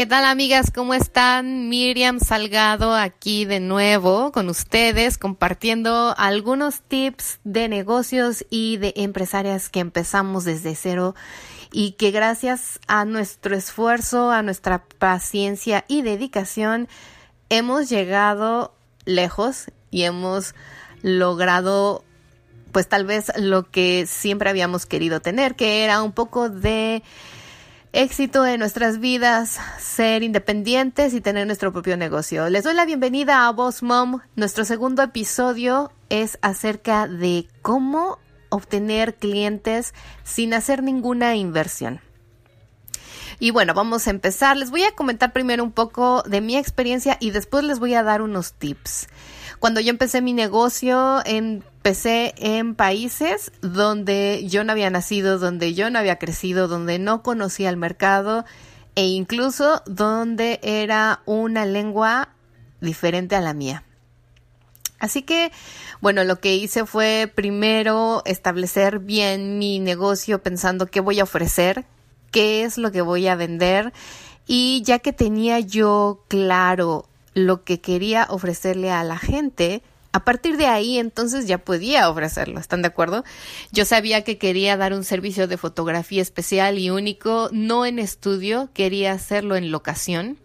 ¿Qué tal, amigas? ¿Cómo están? Miriam Salgado aquí de nuevo con ustedes, compartiendo algunos tips de negocios y de empresarias que empezamos desde cero y que gracias a nuestro esfuerzo, a nuestra paciencia y dedicación, hemos llegado lejos y hemos logrado pues tal vez lo que siempre habíamos querido tener, que era un poco de éxito en nuestras vidas, ser independientes y tener nuestro propio negocio. Les doy la bienvenida a Boss Mom. Nuestro segundo episodio es acerca de cómo obtener clientes sin hacer ninguna inversión. Y bueno, vamos a empezar. Les voy a comentar primero un poco de mi experiencia y después les voy a dar unos tips. Cuando yo empecé mi negocio, empecé en países donde yo no había nacido, donde yo no había crecido, donde no conocía el mercado e incluso donde era una lengua diferente a la mía. Así que, bueno, lo que hice fue primero establecer bien mi negocio pensando qué voy a ofrecer, qué es lo que voy a vender, y ya que tenía yo claro lo que quería ofrecerle a la gente, a partir de ahí entonces ya podía ofrecerlo. ¿Están de acuerdo? Yo sabía que quería dar un servicio de fotografía especial y único, no en estudio, quería hacerlo en locación.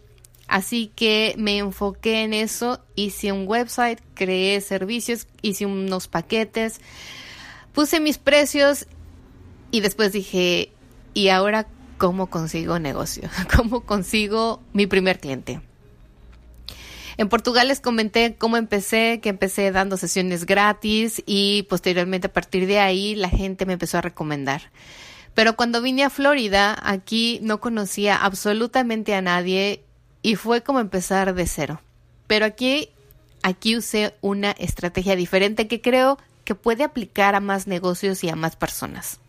Así que me enfoqué en eso, hice un website, creé servicios, hice unos paquetes, puse mis precios y después dije, ¿y ahora cómo consigo negocio? ¿Cómo consigo mi primer cliente? En Portugal les comenté cómo empecé, que empecé dando sesiones gratis y posteriormente a partir de ahí la gente me empezó a recomendar. Pero cuando vine a Florida, aquí no conocía absolutamente a nadie y fue como empezar de cero. Pero aquí usé una estrategia diferente que creo que puede aplicar a más negocios y a más personas.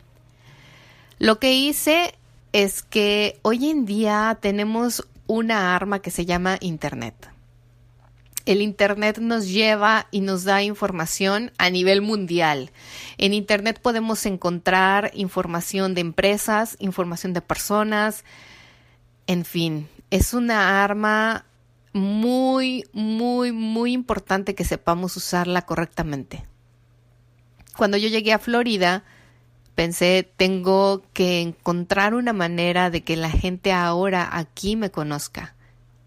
Lo que hice es que hoy en día tenemos una arma que se llama Internet. El Internet nos lleva y nos da información a nivel mundial. En Internet podemos encontrar información de empresas, información de personas, en fin. Es una arma muy, muy, muy importante que sepamos usarla correctamente. Cuando yo llegué a Florida, pensé, tengo que encontrar una manera de que la gente ahora aquí me conozca.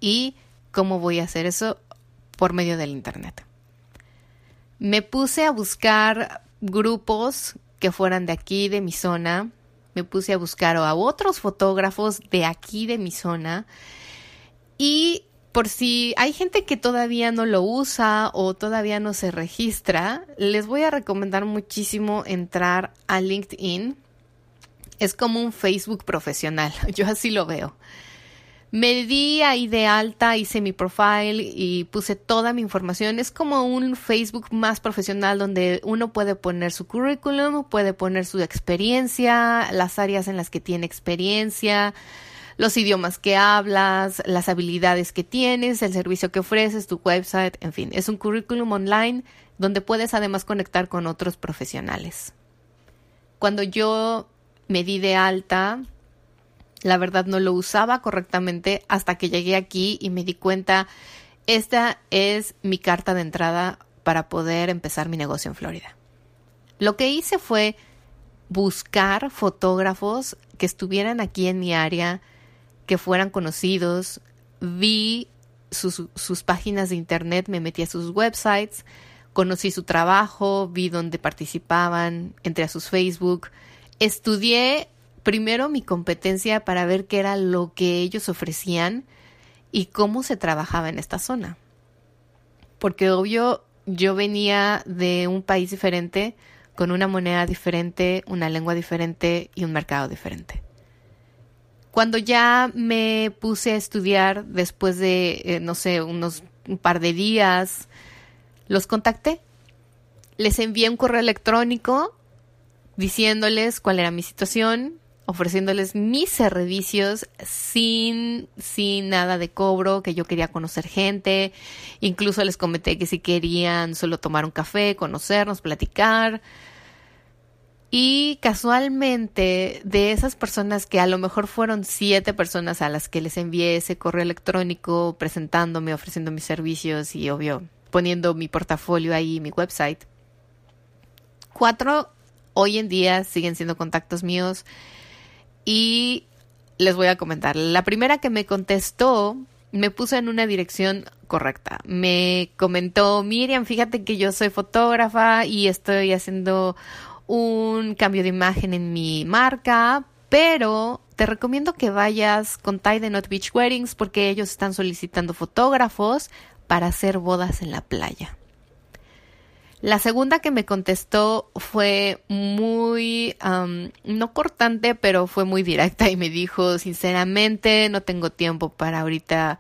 ¿Y cómo voy a hacer eso? Por medio del Internet. Me puse a buscar grupos que fueran de aquí, de mi zona. Me puse a buscar a otros fotógrafos de aquí, de mi zona. Y por si hay gente que todavía no lo usa o todavía no se registra, les voy a recomendar muchísimo entrar a LinkedIn. Es como un Facebook profesional. Yo así lo veo. Me di ahí de alta, hice mi profile y puse toda mi información. Es como un Facebook más profesional donde uno puede poner su currículum, puede poner su experiencia, las áreas en las que tiene experiencia, los idiomas que hablas, las habilidades que tienes, el servicio que ofreces, tu website, en fin. Es un currículum online donde puedes además conectar con otros profesionales. Cuando yo me di de alta, la verdad no lo usaba correctamente hasta que llegué aquí y me di cuenta, esta es mi carta de entrada para poder empezar mi negocio en Florida. Lo que hice fue buscar fotógrafos que estuvieran aquí en mi área, que fueran conocidos. Vi sus páginas de internet, me metí a sus websites, conocí su trabajo, vi dónde participaban, entré a sus Facebook, estudié primero mi competencia para ver qué era lo que ellos ofrecían y cómo se trabajaba en esta zona. Porque obvio, yo venía de un país diferente, con una moneda diferente, una lengua diferente y un mercado diferente. Cuando ya me puse a estudiar, después de, un par de días, los contacté. Les envié un correo electrónico diciéndoles cuál era mi situación, ofreciéndoles mis servicios sin nada de cobro, que yo quería conocer gente. Incluso les comenté que si querían solo tomar un café, conocernos, platicar. Y casualmente, de esas personas que a lo mejor fueron 7 personas a las que les envié ese correo electrónico presentándome, ofreciendo mis servicios y, obvio, poniendo mi portafolio ahí, mi website, 4 hoy en día siguen siendo contactos míos y les voy a comentar. La primera que me contestó me puso en una dirección correcta. Me comentó: Miriam, fíjate que yo soy fotógrafa y estoy haciendo un cambio de imagen en mi marca, pero te recomiendo que vayas con Tide the Knot Beach Weddings porque ellos están solicitando fotógrafos para hacer bodas en la playa. La segunda que me contestó fue muy, no cortante, pero fue muy directa y me dijo: sinceramente, no tengo tiempo para ahorita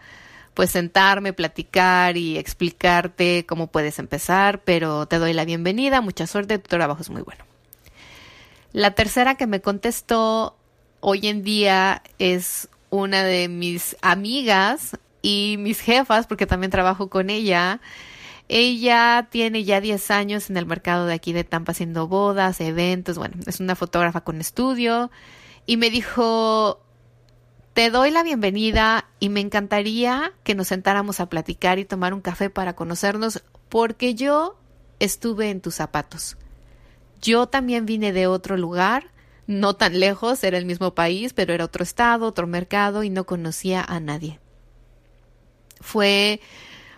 pues sentarme, platicar y explicarte cómo puedes empezar, pero te doy la bienvenida, mucha suerte, tu trabajo es muy bueno. La tercera que me contestó hoy en día es una de mis amigas y mis jefas, porque también trabajo con ella. Ella tiene ya 10 años en el mercado de aquí de Tampa haciendo bodas, eventos. Bueno, es una fotógrafa con estudio. Y me dijo: te doy la bienvenida y me encantaría que nos sentáramos a platicar y tomar un café para conocernos, porque yo estuve en tus zapatos. Yo también vine de otro lugar, no tan lejos, era el mismo país, pero era otro estado, otro mercado y no conocía a nadie. Fue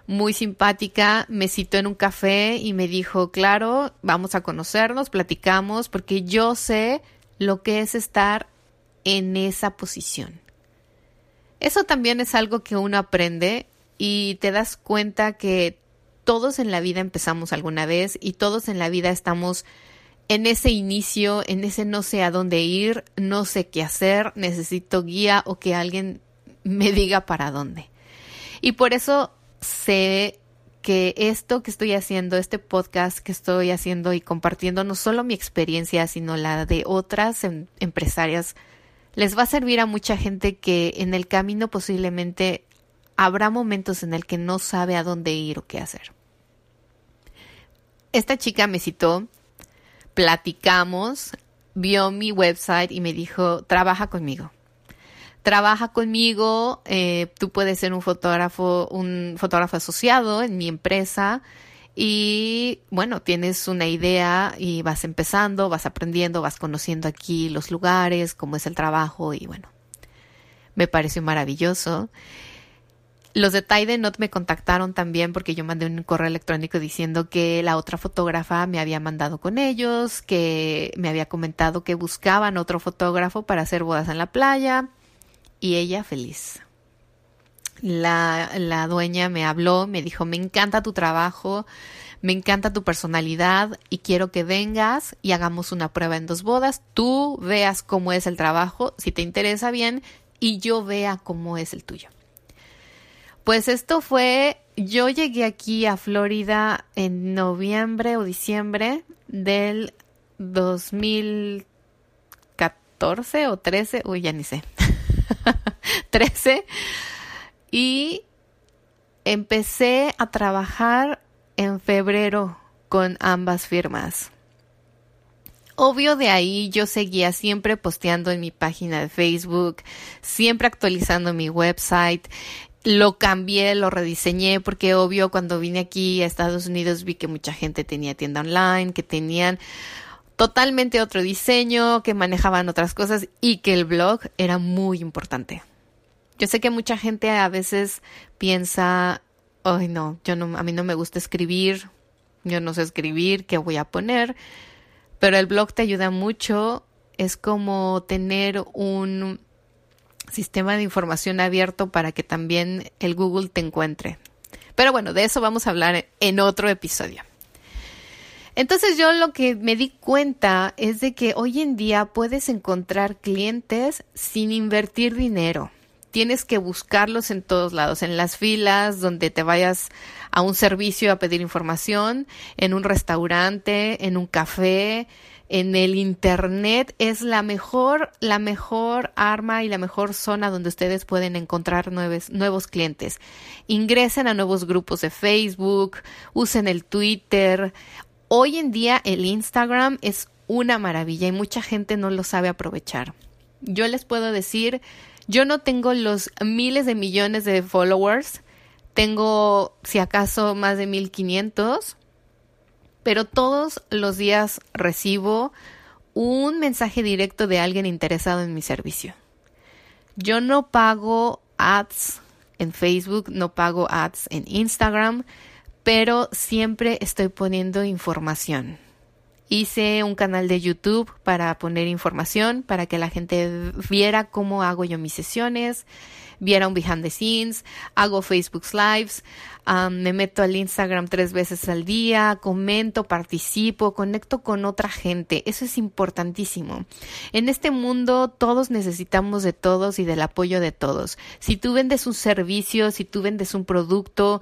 muy simpática, me citó en un café y me dijo: claro, vamos a conocernos, platicamos, porque yo sé lo que es estar en esa posición. Eso también es algo que uno aprende y te das cuenta que todos en la vida empezamos alguna vez y todos en la vida estamos en ese inicio, en ese no sé a dónde ir, no sé qué hacer, necesito guía o que alguien me diga para dónde. Y por eso sé que esto que estoy haciendo, este podcast que estoy haciendo y compartiendo, no solo mi experiencia, sino la de otras empresarias, les va a servir a mucha gente que en el camino posiblemente habrá momentos en el que no sabe a dónde ir o qué hacer. Esta chica me citó, platicamos, vio mi website y me dijo: trabaja conmigo. Trabaja conmigo, tú puedes ser un fotógrafo asociado en mi empresa y, bueno, tienes una idea y vas empezando, vas aprendiendo, vas conociendo aquí los lugares, cómo es el trabajo y, bueno, me pareció maravilloso. Los de Tide the Knot me contactaron también porque yo mandé un correo electrónico diciendo que la otra fotógrafa me había mandado con ellos, que me había comentado que buscaban otro fotógrafo para hacer bodas en la playa. Y ella feliz. La dueña me habló, me dijo: me encanta tu trabajo, me encanta tu personalidad y quiero que vengas y hagamos una prueba en 2 bodas. Tú veas cómo es el trabajo, si te interesa bien, y yo vea cómo es el tuyo. Pues esto fue, yo llegué aquí a Florida en noviembre o diciembre del 2014 o 13, ya ni sé. 13, y empecé a trabajar en febrero con ambas firmas. Obvio, de ahí yo seguía siempre posteando en mi página de Facebook, siempre actualizando mi website. Lo cambié, lo rediseñé, porque obvio cuando vine aquí a Estados Unidos vi que mucha gente tenía tienda online, que tenían totalmente otro diseño, que manejaban otras cosas y que el blog era muy importante. Yo sé que mucha gente a veces piensa: ay no, a mí no me gusta escribir, yo no sé escribir, ¿qué voy a poner? Pero el blog te ayuda mucho, es como tener un sistema de información abierto para que también el Google te encuentre. Pero bueno, de eso vamos a hablar en otro episodio. Entonces yo lo que me di cuenta es de que hoy en día puedes encontrar clientes sin invertir dinero. Tienes que buscarlos en todos lados, en las filas, donde te vayas a un servicio a pedir información, en un restaurante, en un café, en el internet. Es la mejor arma y la mejor zona donde ustedes pueden encontrar nuevos clientes. Ingresen a nuevos grupos de Facebook, usen el Twitter. Hoy en día el Instagram es una maravilla y mucha gente no lo sabe aprovechar. Yo les puedo decir, yo no tengo los miles de millones de followers, tengo si acaso más de 1500, pero todos los días recibo un mensaje directo de alguien interesado en mi servicio. Yo no pago ads en Facebook, no pago ads en Instagram, pero siempre estoy poniendo información. Hice un canal de YouTube para poner información, para que la gente viera cómo hago yo mis sesiones, viera un behind the scenes, hago Facebook Lives, me meto al Instagram 3 veces al día, comento, participo, conecto con otra gente. Eso es importantísimo. En este mundo todos necesitamos de todos y del apoyo de todos. Si tú vendes un servicio, si tú vendes un producto,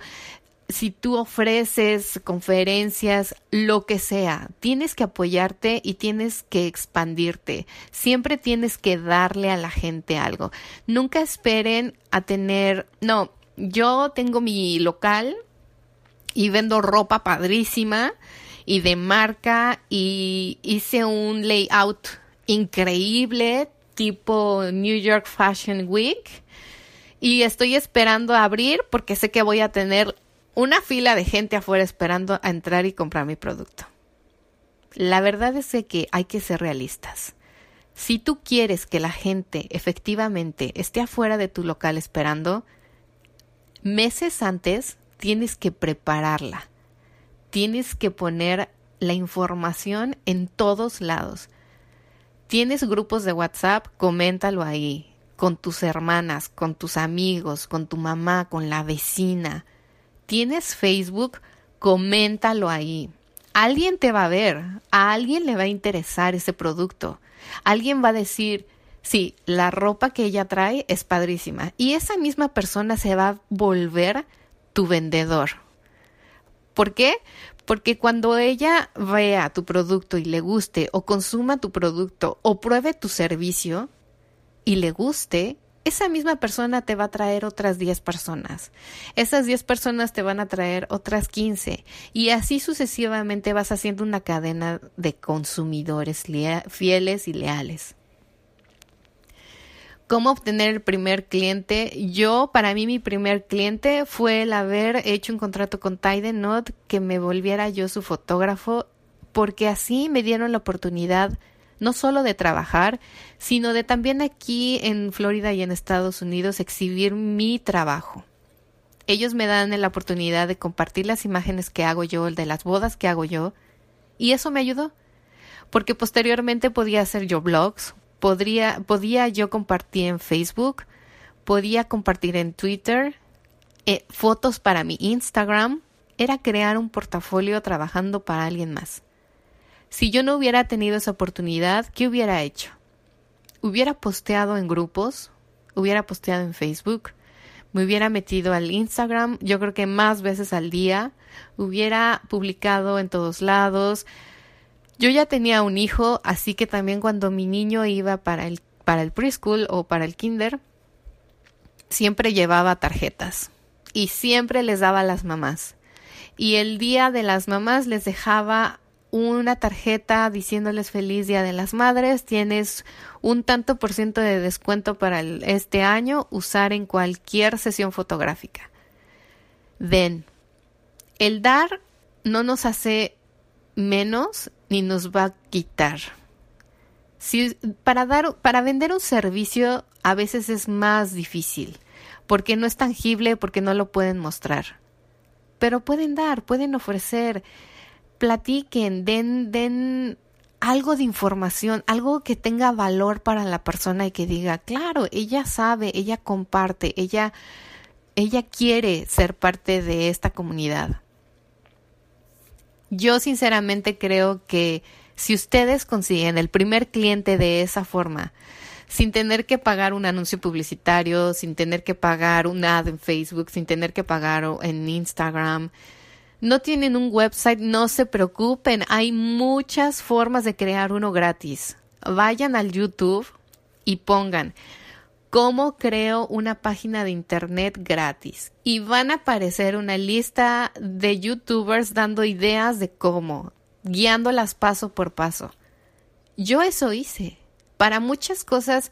si tú ofreces conferencias, lo que sea, tienes que apoyarte y tienes que expandirte. Siempre tienes que darle a la gente algo. Nunca esperen a tener... No, yo tengo mi local y vendo ropa padrísima y de marca y hice un layout increíble tipo New York Fashion Week y estoy esperando a abrir porque sé que voy a tener una fila de gente afuera esperando a entrar y comprar mi producto. La verdad es que hay que ser realistas. Si tú quieres que la gente efectivamente esté afuera de tu local esperando, meses antes tienes que prepararla. Tienes que poner la información en todos lados. Tienes grupos de WhatsApp, coméntalo ahí, con tus hermanas, con tus amigos, con tu mamá, con la vecina. ¿Tienes Facebook? Coméntalo ahí. Alguien te va a ver, a alguien le va a interesar ese producto. Alguien va a decir, sí, la ropa que ella trae es padrísima. Y esa misma persona se va a volver tu vendedor. ¿Por qué? Porque cuando ella vea tu producto y le guste, o consuma tu producto, o pruebe tu servicio y le guste, esa misma persona te va a traer otras 10 personas. Esas 10 personas te van a traer otras 15. Y así sucesivamente vas haciendo una cadena de consumidores fieles y leales. ¿Cómo obtener el primer cliente? Para mí mi primer cliente fue el haber hecho un contrato con Tide the Knot que me volviera yo su fotógrafo, porque así me dieron la oportunidad no solo de trabajar, sino de también aquí en Florida y en Estados Unidos exhibir mi trabajo. Ellos me dan la oportunidad de compartir las imágenes que hago yo, de las bodas que hago yo, y eso me ayudó, porque posteriormente podía hacer yo blogs, podía yo compartir en Facebook, podía compartir en Twitter, fotos para mi Instagram. Era crear un portafolio trabajando para alguien más. Si yo no hubiera tenido esa oportunidad, ¿qué hubiera hecho? Hubiera posteado en grupos, hubiera posteado en Facebook, me hubiera metido al Instagram, yo creo que más veces al día, hubiera publicado en todos lados. Yo ya tenía un hijo, así que también cuando mi niño iba para el preschool o para el kinder, siempre llevaba tarjetas y siempre les daba a las mamás. Y el día de las mamás les dejaba una tarjeta diciéndoles feliz Día de las Madres, tienes un tanto por ciento de descuento para este año, usar en cualquier sesión fotográfica. Ven, el dar no nos hace menos ni nos va a quitar. Si, para vender un servicio a veces es más difícil, porque no es tangible, porque no lo pueden mostrar. Pero pueden dar, pueden ofrecer. Platiquen, den algo de información, algo que tenga valor para la persona y que diga, claro, ella sabe, ella comparte, ella quiere ser parte de esta comunidad. Yo sinceramente creo que si ustedes consiguen el primer cliente de esa forma, sin tener que pagar un anuncio publicitario, sin tener que pagar un ad en Facebook, sin tener que pagar en Instagram, no tienen un website, no se preocupen. Hay muchas formas de crear uno gratis. Vayan al YouTube y pongan ¿cómo creo una página de internet gratis? Y van a aparecer una lista de YouTubers dando ideas de cómo, guiándolas paso por paso. Yo eso hice. Para muchas cosas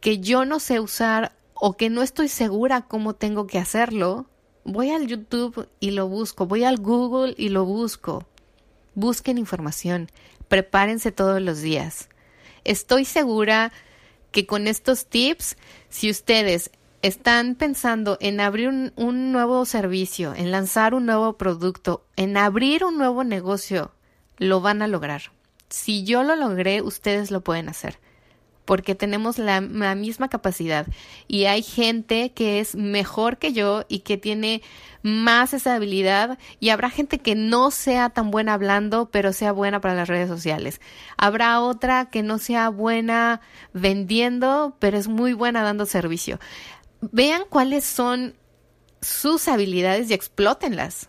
que yo no sé usar o que no estoy segura cómo tengo que hacerlo, voy al YouTube y lo busco, voy al Google y lo busco. Busquen información, prepárense todos los días. Estoy segura que con estos tips, si ustedes están pensando en abrir un nuevo servicio, en lanzar un nuevo producto, en abrir un nuevo negocio, lo van a lograr. Si yo lo logré, ustedes lo pueden hacer, porque tenemos la misma capacidad y hay gente que es mejor que yo y que tiene más esa habilidad, y habrá gente que no sea tan buena hablando, pero sea buena para las redes sociales. Habrá otra que no sea buena vendiendo, pero es muy buena dando servicio. Vean cuáles son sus habilidades y explótenlas.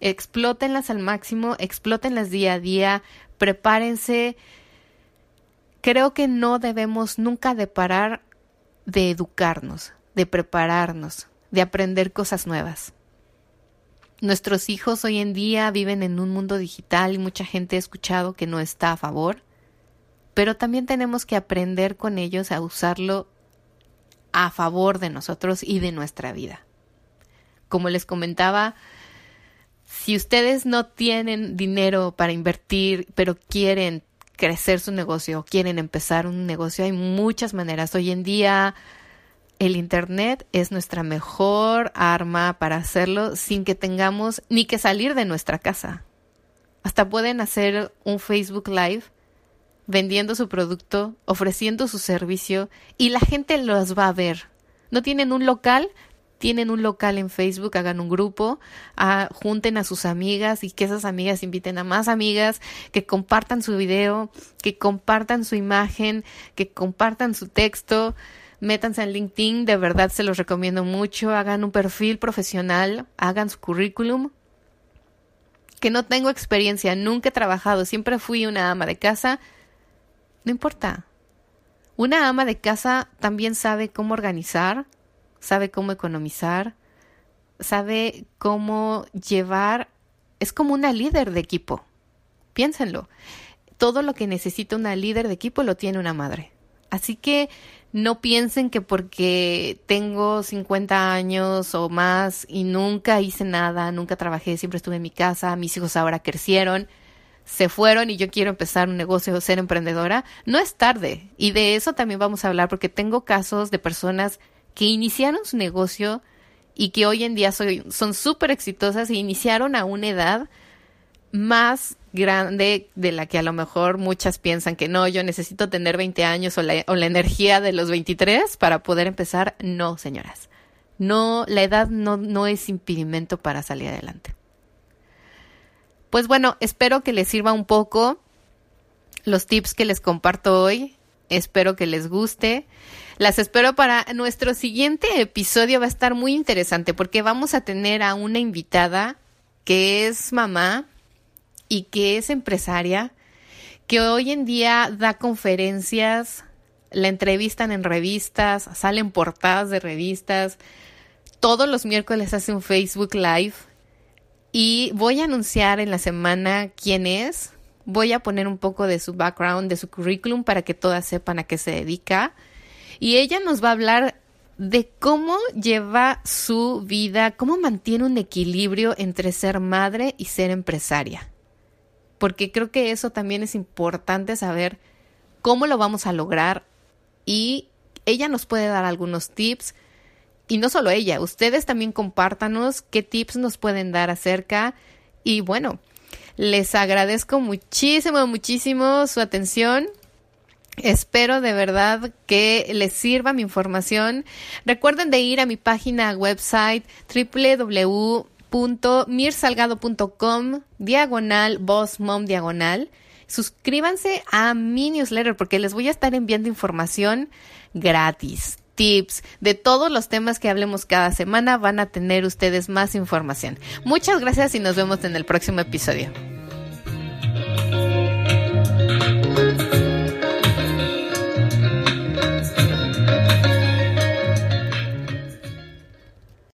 Explótenlas al máximo, explótenlas día a día, prepárense. Creo que no debemos nunca de parar de educarnos, de prepararnos, de aprender cosas nuevas. Nuestros hijos hoy en día viven en un mundo digital y mucha gente ha escuchado que no está a favor, pero también tenemos que aprender con ellos a usarlo a favor de nosotros y de nuestra vida. Como les comentaba, si ustedes no tienen dinero para invertir, pero quieren crecer su negocio, quieren empezar un negocio, hay muchas maneras. Hoy en día el internet es nuestra mejor arma para hacerlo sin que tengamos ni que salir de nuestra casa. Hasta pueden hacer un Facebook Live vendiendo su producto, ofreciendo su servicio, y la gente los va a ver. No tienen un local en Facebook, hagan un grupo, junten a sus amigas y que esas amigas inviten a más amigas, que compartan su video, que compartan su imagen, que compartan su texto, métanse en LinkedIn, de verdad se los recomiendo mucho, hagan un perfil profesional, hagan su currículum. Que no tengo experiencia, nunca he trabajado, siempre fui una ama de casa, no importa. Una ama de casa también sabe cómo organizar, sabe cómo economizar, sabe cómo llevar. Es como una líder de equipo. Piénsenlo. Todo lo que necesita una líder de equipo lo tiene una madre. Así que no piensen que porque tengo 50 años o más y nunca hice nada, nunca trabajé, siempre estuve en mi casa, mis hijos ahora crecieron, se fueron y yo quiero empezar un negocio o ser emprendedora. No es tarde. Y de eso también vamos a hablar, porque tengo casos de personas que iniciaron su negocio y que hoy en día son súper exitosas e iniciaron a una edad más grande de la que a lo mejor muchas piensan que no, yo necesito tener 20 años o la energía de los 23 para poder empezar. No, señoras. No, la edad no es impedimento para salir adelante. Pues bueno, espero que les sirva un poco los tips que les comparto hoy. Espero que les guste. Las espero para nuestro siguiente episodio. Va a estar muy interesante porque vamos a tener a una invitada que es mamá y que es empresaria, que hoy en día da conferencias, la entrevistan en revistas, salen portadas de revistas. Todos los miércoles hace un Facebook Live y voy a anunciar en la semana quién es. Voy a poner un poco de su background, de su currículum, para que todas sepan a qué se dedica. Y ella nos va a hablar de cómo lleva su vida, cómo mantiene un equilibrio entre ser madre y ser empresaria. Porque creo que eso también es importante saber cómo lo vamos a lograr. Y ella nos puede dar algunos tips. Y no solo ella, ustedes también compártanos qué tips nos pueden dar acerca. Y bueno, les agradezco muchísimo, muchísimo su atención. Espero de verdad que les sirva mi información. Recuerden de ir a mi página website www.mirsalgado.com/bossmom/. Suscríbanse a mi newsletter porque les voy a estar enviando información gratis, tips, de todos los temas que hablemos cada semana. Van a tener ustedes más información. Muchas gracias y nos vemos en el próximo episodio.